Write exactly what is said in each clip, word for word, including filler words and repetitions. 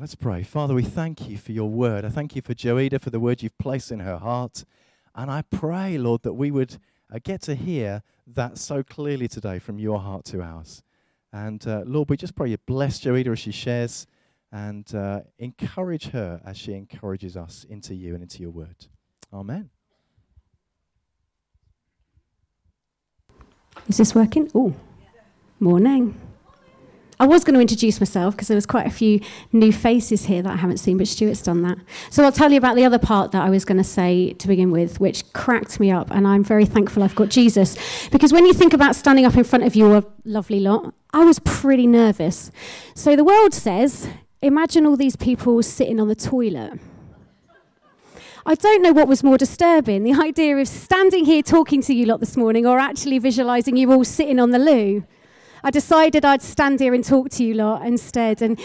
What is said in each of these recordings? Let's pray. Father, we thank you for your word. I thank you for Joeda, for the word you've placed in her heart. And I pray, Lord, that we would uh, get to hear that so clearly today from your heart to ours. And uh, Lord, we just pray you bless Joeda as she shares and uh, encourage her as she encourages us into you and into your word. Amen. Is this working? Oh, morning. I was going to introduce myself because there was quite a few new faces here that I haven't seen, but Stuart's done that. So I'll tell you about the other part that I was going to say to begin with, which cracked me up, and I'm very thankful I've got Jesus. Because when you think about standing up in front of your lovely lot, I was pretty nervous. So the world says, imagine all these people sitting on the toilet. I don't know what was more disturbing, the idea of standing here talking to you lot this morning or actually visualising you all sitting on the loo. I decided I'd stand here and talk to you lot instead and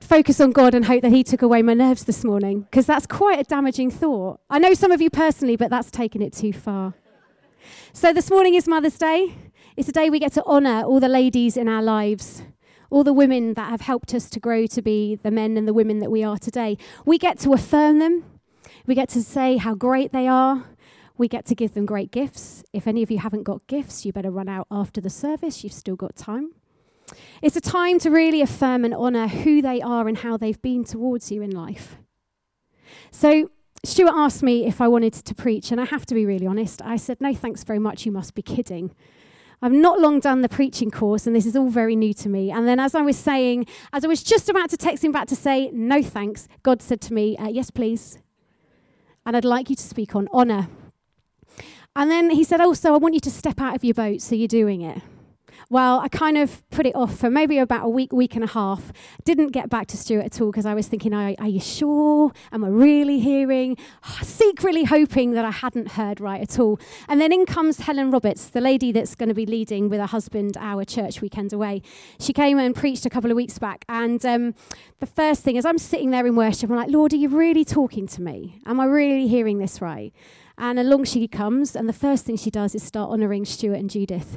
focus on God and hope that he took away my nerves this morning, because that's quite a damaging thought. I know some of you personally, but that's taken it too far. So this morning is Mother's Day. It's a day we get to honour all the ladies in our lives, all the women that have helped us to grow to be the men and the women that we are today. We get to affirm them. We get to say how great they are. We get to give them great gifts. If any of you haven't got gifts, you better run out after the service. You've still got time. It's a time to really affirm and honour who they are and how they've been towards you in life. So Stuart asked me if I wanted to preach, and I have to be really honest. I said, no, thanks very much. You must be kidding. I've not long done the preaching course, and this is all very new to me. And then as I was saying, as I was just about to text him back to say, no, thanks, God said to me, uh, yes, please. And I'd like you to speak on honour. And then he said, also, I want you to step out of your boat, so you're doing it. Well, I kind of put it off for maybe about a week, week and a half. Didn't get back to Stuart at all because I was thinking, are, are you sure? Am I really hearing? Secretly hoping that I hadn't heard right at all. And then in comes Helen Roberts, the lady that's going to be leading with her husband our church weekend away. She came and preached a couple of weeks back. And um, the first thing is I'm sitting there in worship. I'm like, Lord, are you really talking to me? Am I really hearing this right? And along she comes, and the first thing she does is start honouring Stuart and Judith.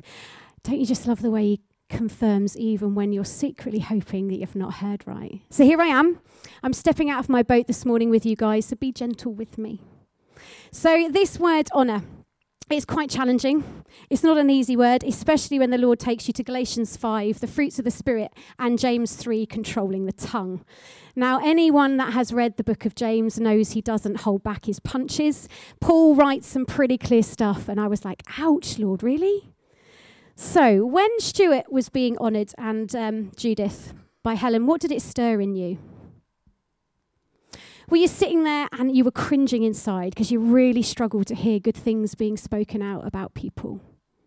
Don't you just love the way he confirms even when you're secretly hoping that you've not heard right? So here I am. I'm stepping out of my boat this morning with you guys, so be gentle with me. So this word, honour, it's quite challenging. It's not an easy word, especially when the Lord takes you to Galatians five, the fruits of the Spirit, and James three, controlling the tongue. Now, anyone that has read the book of James knows he doesn't hold back his punches. Paul writes some pretty clear stuff, and I was like, ouch, Lord, really? So when Stuart was being honoured and um, Judith by Helen, what did it stir in you? Were you sitting there and you were cringing inside because you really struggled to hear good things being spoken out about people?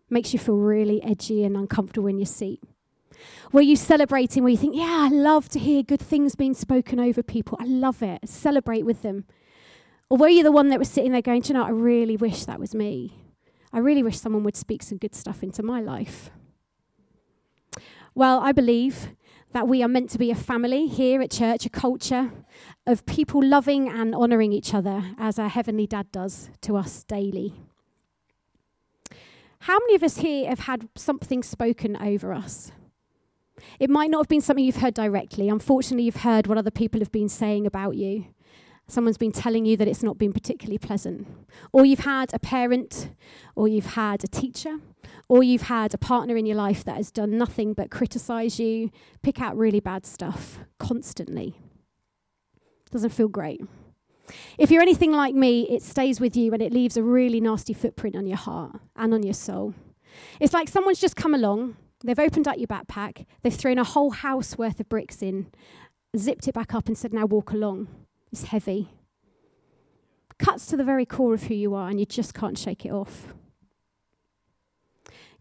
Makes you feel really edgy and uncomfortable in your seat. Were you celebrating where you think, yeah, I love to hear good things being spoken over people. I love it. Celebrate with them. Or were you the one that was sitting there going, do you know, I really wish that was me. I really wish someone would speak some good stuff into my life. Well, I believe that we are meant to be a family here at church, a culture of people loving and honouring each other as our Heavenly Dad does to us daily. How many of us here have had something spoken over us? It might not have been something you've heard directly. Unfortunately, you've heard what other people have been saying about you. Someone's been telling you that it's not been particularly pleasant. Or you've had a parent, or you've had a teacher, or you've had a partner in your life that has done nothing but criticise you, pick out really bad stuff constantly. Doesn't feel great. If you're anything like me, it stays with you and it leaves a really nasty footprint on your heart and on your soul. It's like someone's just come along, they've opened up your backpack, they've thrown a whole house worth of bricks in, zipped it back up and said, now walk along. It's heavy. Cuts to the very core of who you are and you just can't shake it off.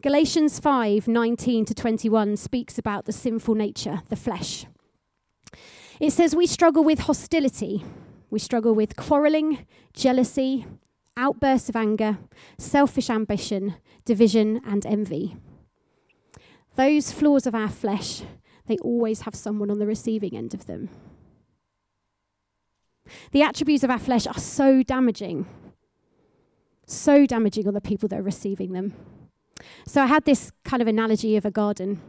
Galatians five, nineteen to twenty-one speaks about the sinful nature, the flesh. It says we struggle with hostility. We struggle with quarrelling, jealousy, outbursts of anger, selfish ambition, division and envy. Those flaws of our flesh, they always have someone on the receiving end of them. The attributes of our flesh are so damaging, so damaging on the people that are receiving them. So I had this kind of analogy of a garden.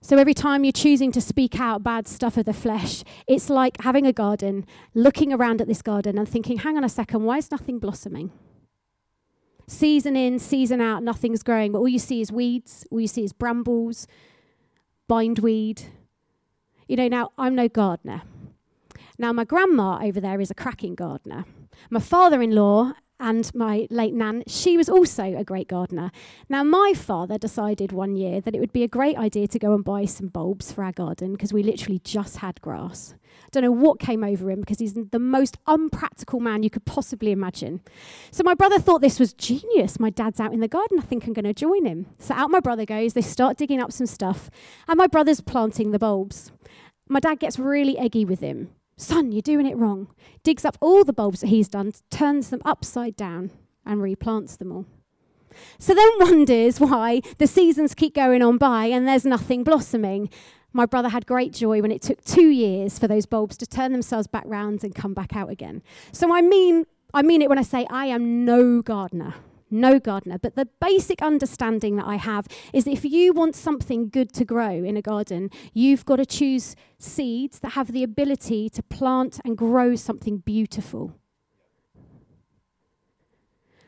So every time you're choosing to speak out bad stuff of the flesh, it's like having a garden, looking around at this garden and thinking, hang on a second, why is nothing blossoming? Season in, season out, nothing's growing, but all you see is weeds, all you see is brambles, bindweed. You know, now, I'm no gardener. Now, my grandma over there is a cracking gardener. My father-in-law and my late nan, she was also a great gardener. Now, my father decided one year that it would be a great idea to go and buy some bulbs for our garden because we literally just had grass. I don't know what came over him because he's the most unpractical man you could possibly imagine. So my brother thought this was genius. My dad's out in the garden. I think I'm going to join him. So out my brother goes. They start digging up some stuff, and my brother's planting the bulbs. My dad gets really eggy with him. Son, you're doing it wrong. Digs up all the bulbs that he's done, turns them upside down and replants them all. So then wonders why the seasons keep going on by and there's nothing blossoming. My brother had great joy when it took two years for those bulbs to turn themselves back round and come back out again. So I mean, I mean it when I say I am no gardener, no gardener. But the basic understanding that I have is that if you want something good to grow in a garden, you've got to choose seeds that have the ability to plant and grow something beautiful.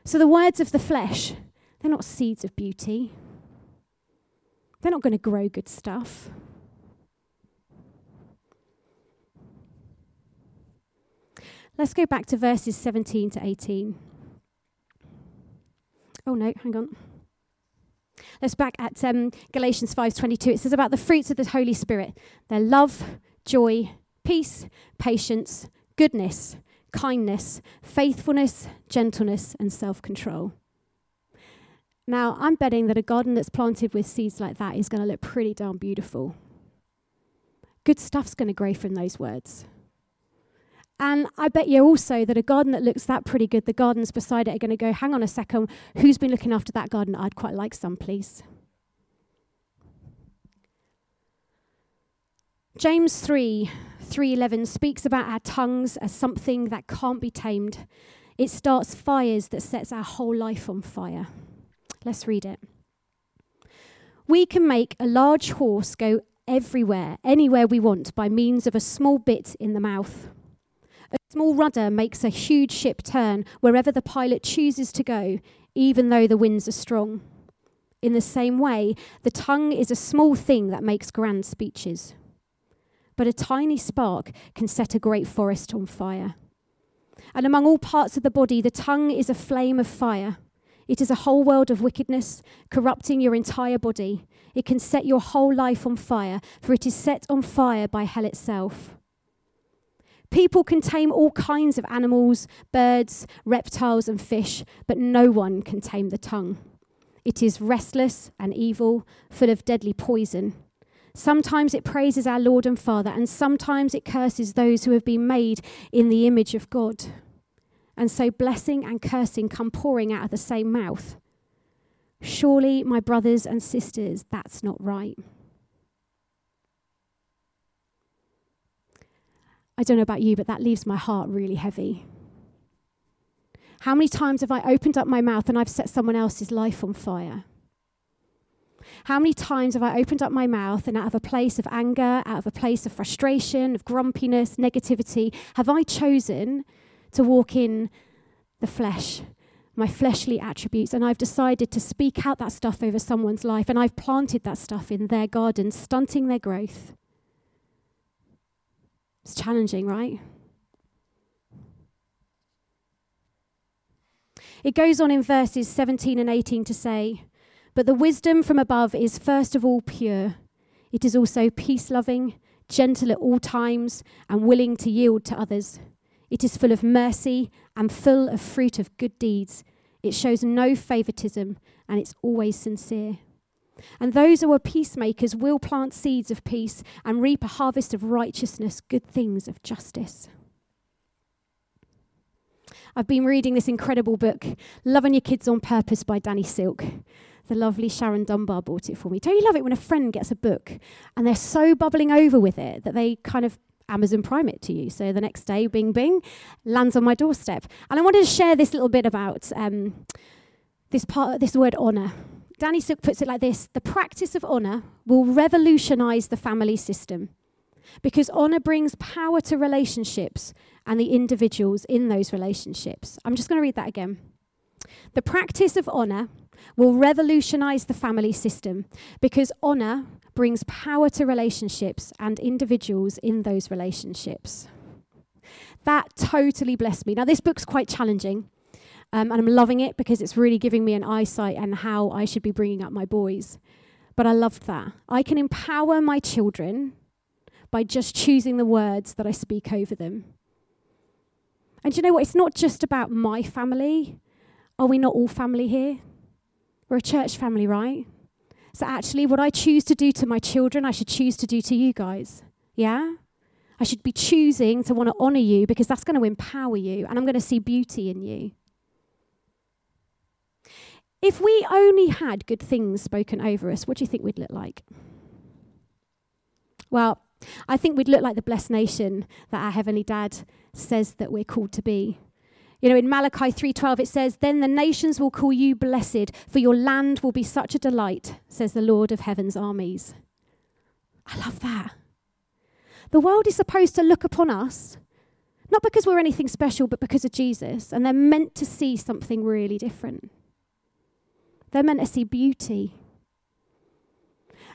So the words of the flesh, they're not seeds of beauty. They're not going to grow good stuff. Let's go back to verses seventeen to eighteen. Oh, no, hang on. Let's back at um, Galatians five twenty-two. It says about the fruits of the Holy Spirit. They're love, joy, peace, patience, goodness, kindness, faithfulness, gentleness, and self-control. Now, I'm betting that a garden that's planted with seeds like that is going to look pretty darn beautiful. Good stuff's going to grow from those words. And I bet you also that a garden that looks that pretty good, the gardens beside it are going to go, hang on a second, who's been looking after that garden? I'd quite like some, please. James three, three eleven speaks about our tongues as something that can't be tamed. It starts fires that sets our whole life on fire. Let's read it. We can make a large horse go everywhere, anywhere we want, by means of a small bit in the mouth. A small rudder makes a huge ship turn wherever the pilot chooses to go, even though the winds are strong. In the same way, the tongue is a small thing that makes grand speeches. But a tiny spark can set a great forest on fire. And among all parts of the body, the tongue is a flame of fire. It is a whole world of wickedness, corrupting your entire body. It can set your whole life on fire, for it is set on fire by hell itself. People can tame all kinds of animals, birds, reptiles and fish, but no one can tame the tongue. It is restless and evil, full of deadly poison. Sometimes it praises our Lord and Father, and sometimes it curses those who have been made in the image of God. And so blessing and cursing come pouring out of the same mouth. Surely, my brothers and sisters, that's not right. I don't know about you, but that leaves my heart really heavy. How many times have I opened up my mouth and I've set someone else's life on fire? How many times have I opened up my mouth and out of a place of anger, out of a place of frustration, of grumpiness, negativity, have I chosen to walk in the flesh, my fleshly attributes, and I've decided to speak out that stuff over someone's life, and I've planted that stuff in their garden, stunting their growth? It's challenging, right? It goes on in verses seventeen and eighteen to say, but the wisdom from above is first of all pure. It is also peace-loving, gentle at all times, and willing to yield to others. It is full of mercy and full of fruit of good deeds. It shows no favoritism, and it's always sincere. And those who are peacemakers will plant seeds of peace and reap a harvest of righteousness, good things of justice. I've been reading this incredible book, Loving Your Kids on Purpose by Danny Silk. The lovely Sharon Dunbar bought it for me. Don't you love it when a friend gets a book and they're so bubbling over with it that they kind of Amazon Prime it to you? So the next day, bing, bing, lands on my doorstep. And I wanted to share this little bit about um, this part, this word honour. Danny Silk puts it like this: the practice of honour will revolutionise the family system, because honour brings power to relationships and the individuals in those relationships. I'm just going to read that again. The practice of honour will revolutionise the family system, because honour brings power to relationships and individuals in those relationships. That totally blessed me. Now, this book's quite challenging, um, and I'm loving it because it's really giving me an eyesight on how I should be bringing up my boys. But I loved that. I can empower my children by just choosing the words that I speak over them. And you know what? It's not just about my family. Are we not all family here? We're a church family, right? So actually, what I choose to do to my children, I should choose to do to you guys. Yeah? I should be choosing to want to honour you, because that's going to empower you, and I'm going to see beauty in you. If we only had good things spoken over us, what do you think we'd look like? Well, I think we'd look like the blessed nation that our Heavenly Dad says that we're called to be. You know, in Malachi three twelve, it says, "Then the nations will call you blessed, for your land will be such a delight, says the Lord of heaven's armies." I love that. The world is supposed to look upon us, not because we're anything special, but because of Jesus. And they're meant to see something really different. They're meant to see beauty.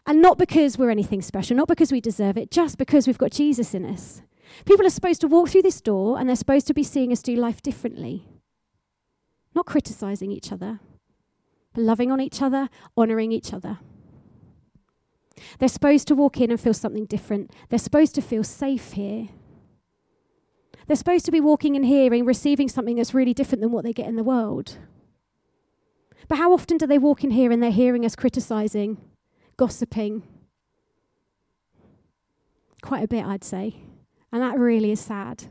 And not because we're anything special, not because we deserve it, just because we've got Jesus in us. People are supposed to walk through this door and they're supposed to be seeing us do life differently. Not criticising each other, but loving on each other, honouring each other. They're supposed to walk in and feel something different. They're supposed to feel safe here. They're supposed to be walking in here and receiving something that's really different than what they get in the world. But how often do they walk in here and they're hearing us criticising, gossiping? Quite a bit, I'd say. And that really is sad.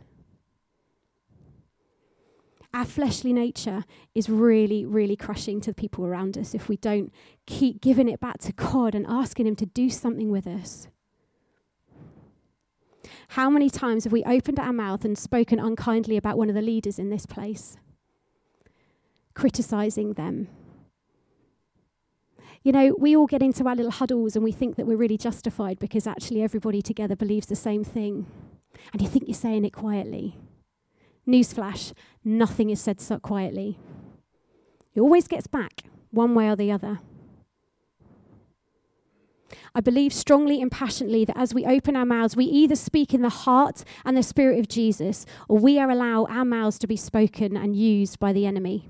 Our fleshly nature is really, really crushing to the people around us if we don't keep giving it back to God and asking him to do something with us. How many times have we opened our mouth and spoken unkindly about one of the leaders in this place? Criticising them. You know, we all get into our little huddles and we think that we're really justified because actually everybody together believes the same thing. And you think you're saying it quietly. Newsflash, nothing is said so quietly. It always gets back, one way or the other. I believe strongly and passionately that as we open our mouths, we either speak in the heart and the spirit of Jesus, or we are allow our mouths to be spoken and used by the enemy.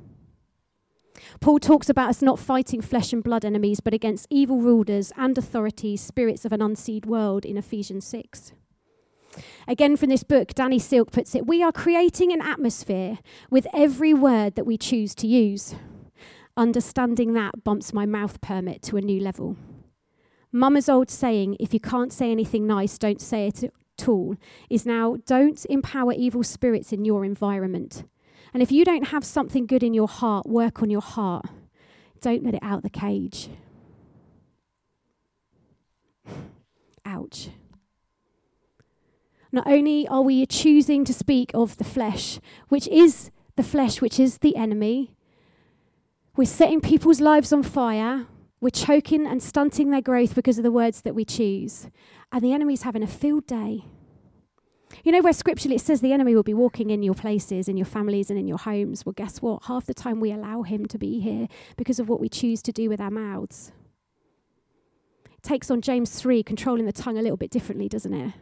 Paul talks about us not fighting flesh and blood enemies, but against evil rulers and authorities, spirits of an unseen world in Ephesians six. Again, from this book, Danny Silk puts it, "We are creating an atmosphere with every word that we choose to use. Understanding that bumps my mouth permit to a new level. Mama's old saying, if you can't say anything nice, don't say it at all, is now, don't empower evil spirits in your environment. And if you don't have something good in your heart, work on your heart. Don't let it out the cage." Ouch. Not only are we choosing to speak of the flesh, which is the flesh, which is the enemy, we're setting people's lives on fire, we're choking and stunting their growth because of the words that we choose. And the enemy's having a field day. You know where scripturally it says the enemy will be walking in your places, in your families and in your homes? Well, guess what? Half the time we allow him to be here because of what we choose to do with our mouths. It takes on James three, controlling the tongue, a little bit differently, doesn't it?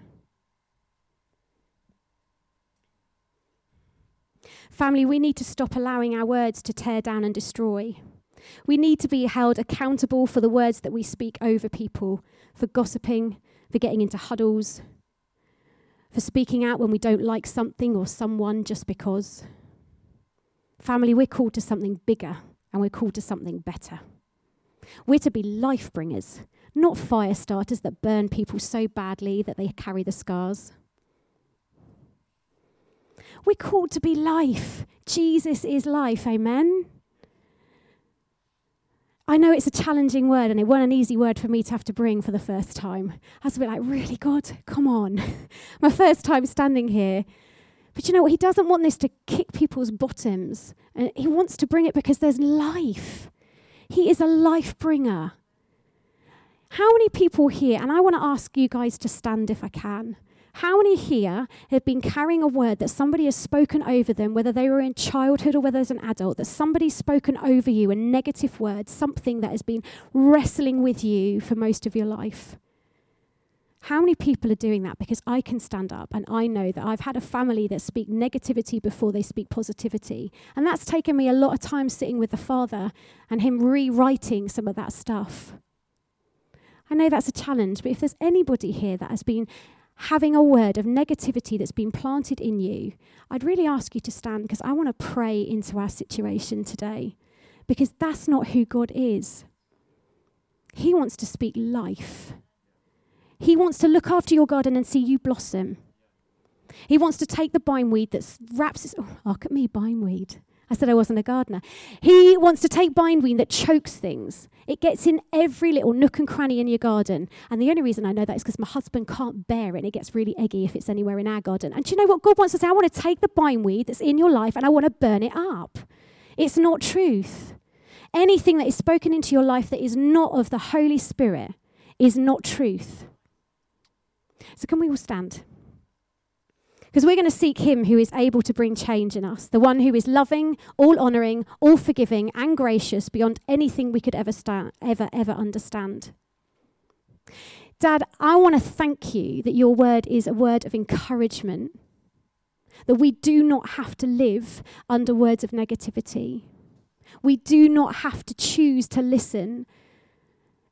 Family, we need to stop allowing our words to tear down and destroy. We need to be held accountable for the words that we speak over people, for gossiping, for getting into huddles, for speaking out when we don't like something or someone just because. Family, we're called to something bigger and we're called to something better. We're to be life bringers, not fire starters that burn people so badly that they carry the scars. We're called to be life. Jesus is life, amen? I know it's a challenging word, and it wasn't an easy word for me to have to bring for the first time. I was a bit like, really, God? Come on. My first time standing here. But you know what? He doesn't want this to kick people's bottoms. And he wants to bring it because there's life. He is a life bringer. How many people here, and I want to ask you guys to stand if I can, how many here have been carrying a word that somebody has spoken over them, whether they were in childhood or whether as an adult, that somebody's spoken over you, a negative word, something that has been wrestling with you for most of your life? How many people are doing that? Because I can stand up and I know that I've had a family that speak negativity before they speak positivity. And that's taken me a lot of time sitting with the Father and him rewriting some of that stuff. I know that's a challenge, but if there's anybody here that has been having a word of negativity that's been planted in you, I'd really ask you to stand because I want to pray into our situation today, because that's not who God is. He wants to speak life. He wants to look after your garden and see you blossom. He wants to take the bindweed that wraps its... Oh, look at me, bindweed. I said I wasn't a gardener. He wants to take bindweed that chokes things. It gets in every little nook and cranny in your garden. And the only reason I know that is because my husband can't bear it, and it gets really eggy if it's anywhere in our garden. And do you know what God wants to say? I want to take the bindweed that's in your life and I want to burn it up. It's not truth. Anything that is spoken into your life that is not of the Holy Spirit is not truth. So can we all stand? Because we're going to seek him who is able to bring change in us, the one who is loving, all-honouring, all-forgiving and gracious beyond anything we could ever, sta- ever, ever understand. Dad, I want to thank you that your word is a word of encouragement, that we do not have to live under words of negativity. We do not have to choose to listen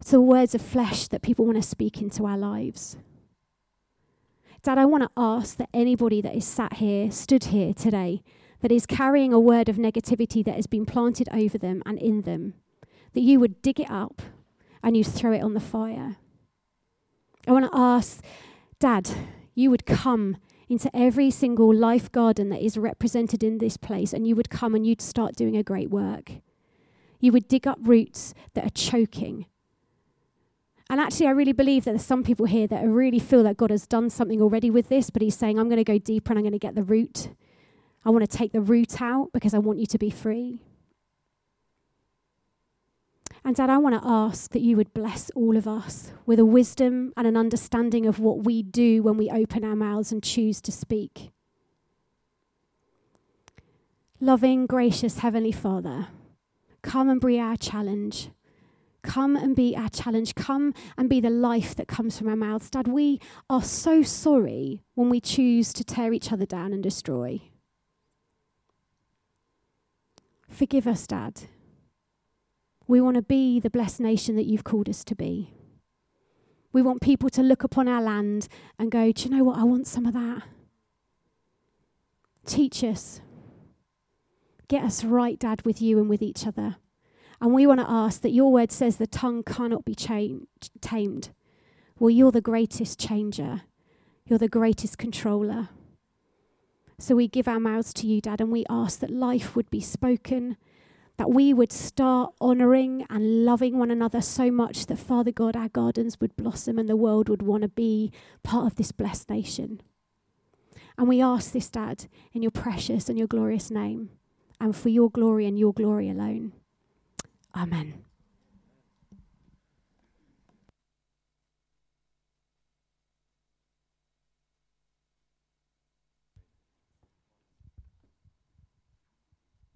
to words of flesh that people want to speak into our lives. Dad, I want to ask that anybody that is sat here, stood here today, that is carrying a word of negativity that has been planted over them and in them, that you would dig it up and you'd throw it on the fire. I want to ask, Dad, you would come into every single life garden that is represented in this place, and you would come and you'd start doing a great work. You would dig up roots that are choking. And actually, I really believe that there's some people here that really feel that God has done something already with this, but he's saying, I'm going to go deeper and I'm going to get the root. I want to take the root out because I want you to be free. And Dad, I want to ask that you would bless all of us with a wisdom and an understanding of what we do when we open our mouths and choose to speak. Loving, gracious Heavenly Father, come and be our challenge. Come and be our challenge. Come and be the life that comes from our mouths. Dad, we are so sorry when we choose to tear each other down and destroy. Forgive us, Dad. We want to be the blessed nation that you've called us to be. We want people to look upon our land and go, do you know what? I want some of that. Teach us. Get us right, Dad, with you and with each other. And we want to ask that your word says the tongue cannot be cha- tamed. Well, you're the greatest changer. You're the greatest controller. So we give our mouths to you, Dad, and we ask that life would be spoken, that we would start honouring and loving one another so much that, Father God, our gardens would blossom and the world would want to be part of this blessed nation. And we ask this, Dad, in your precious and your glorious name, and for your glory and your glory alone. Amen.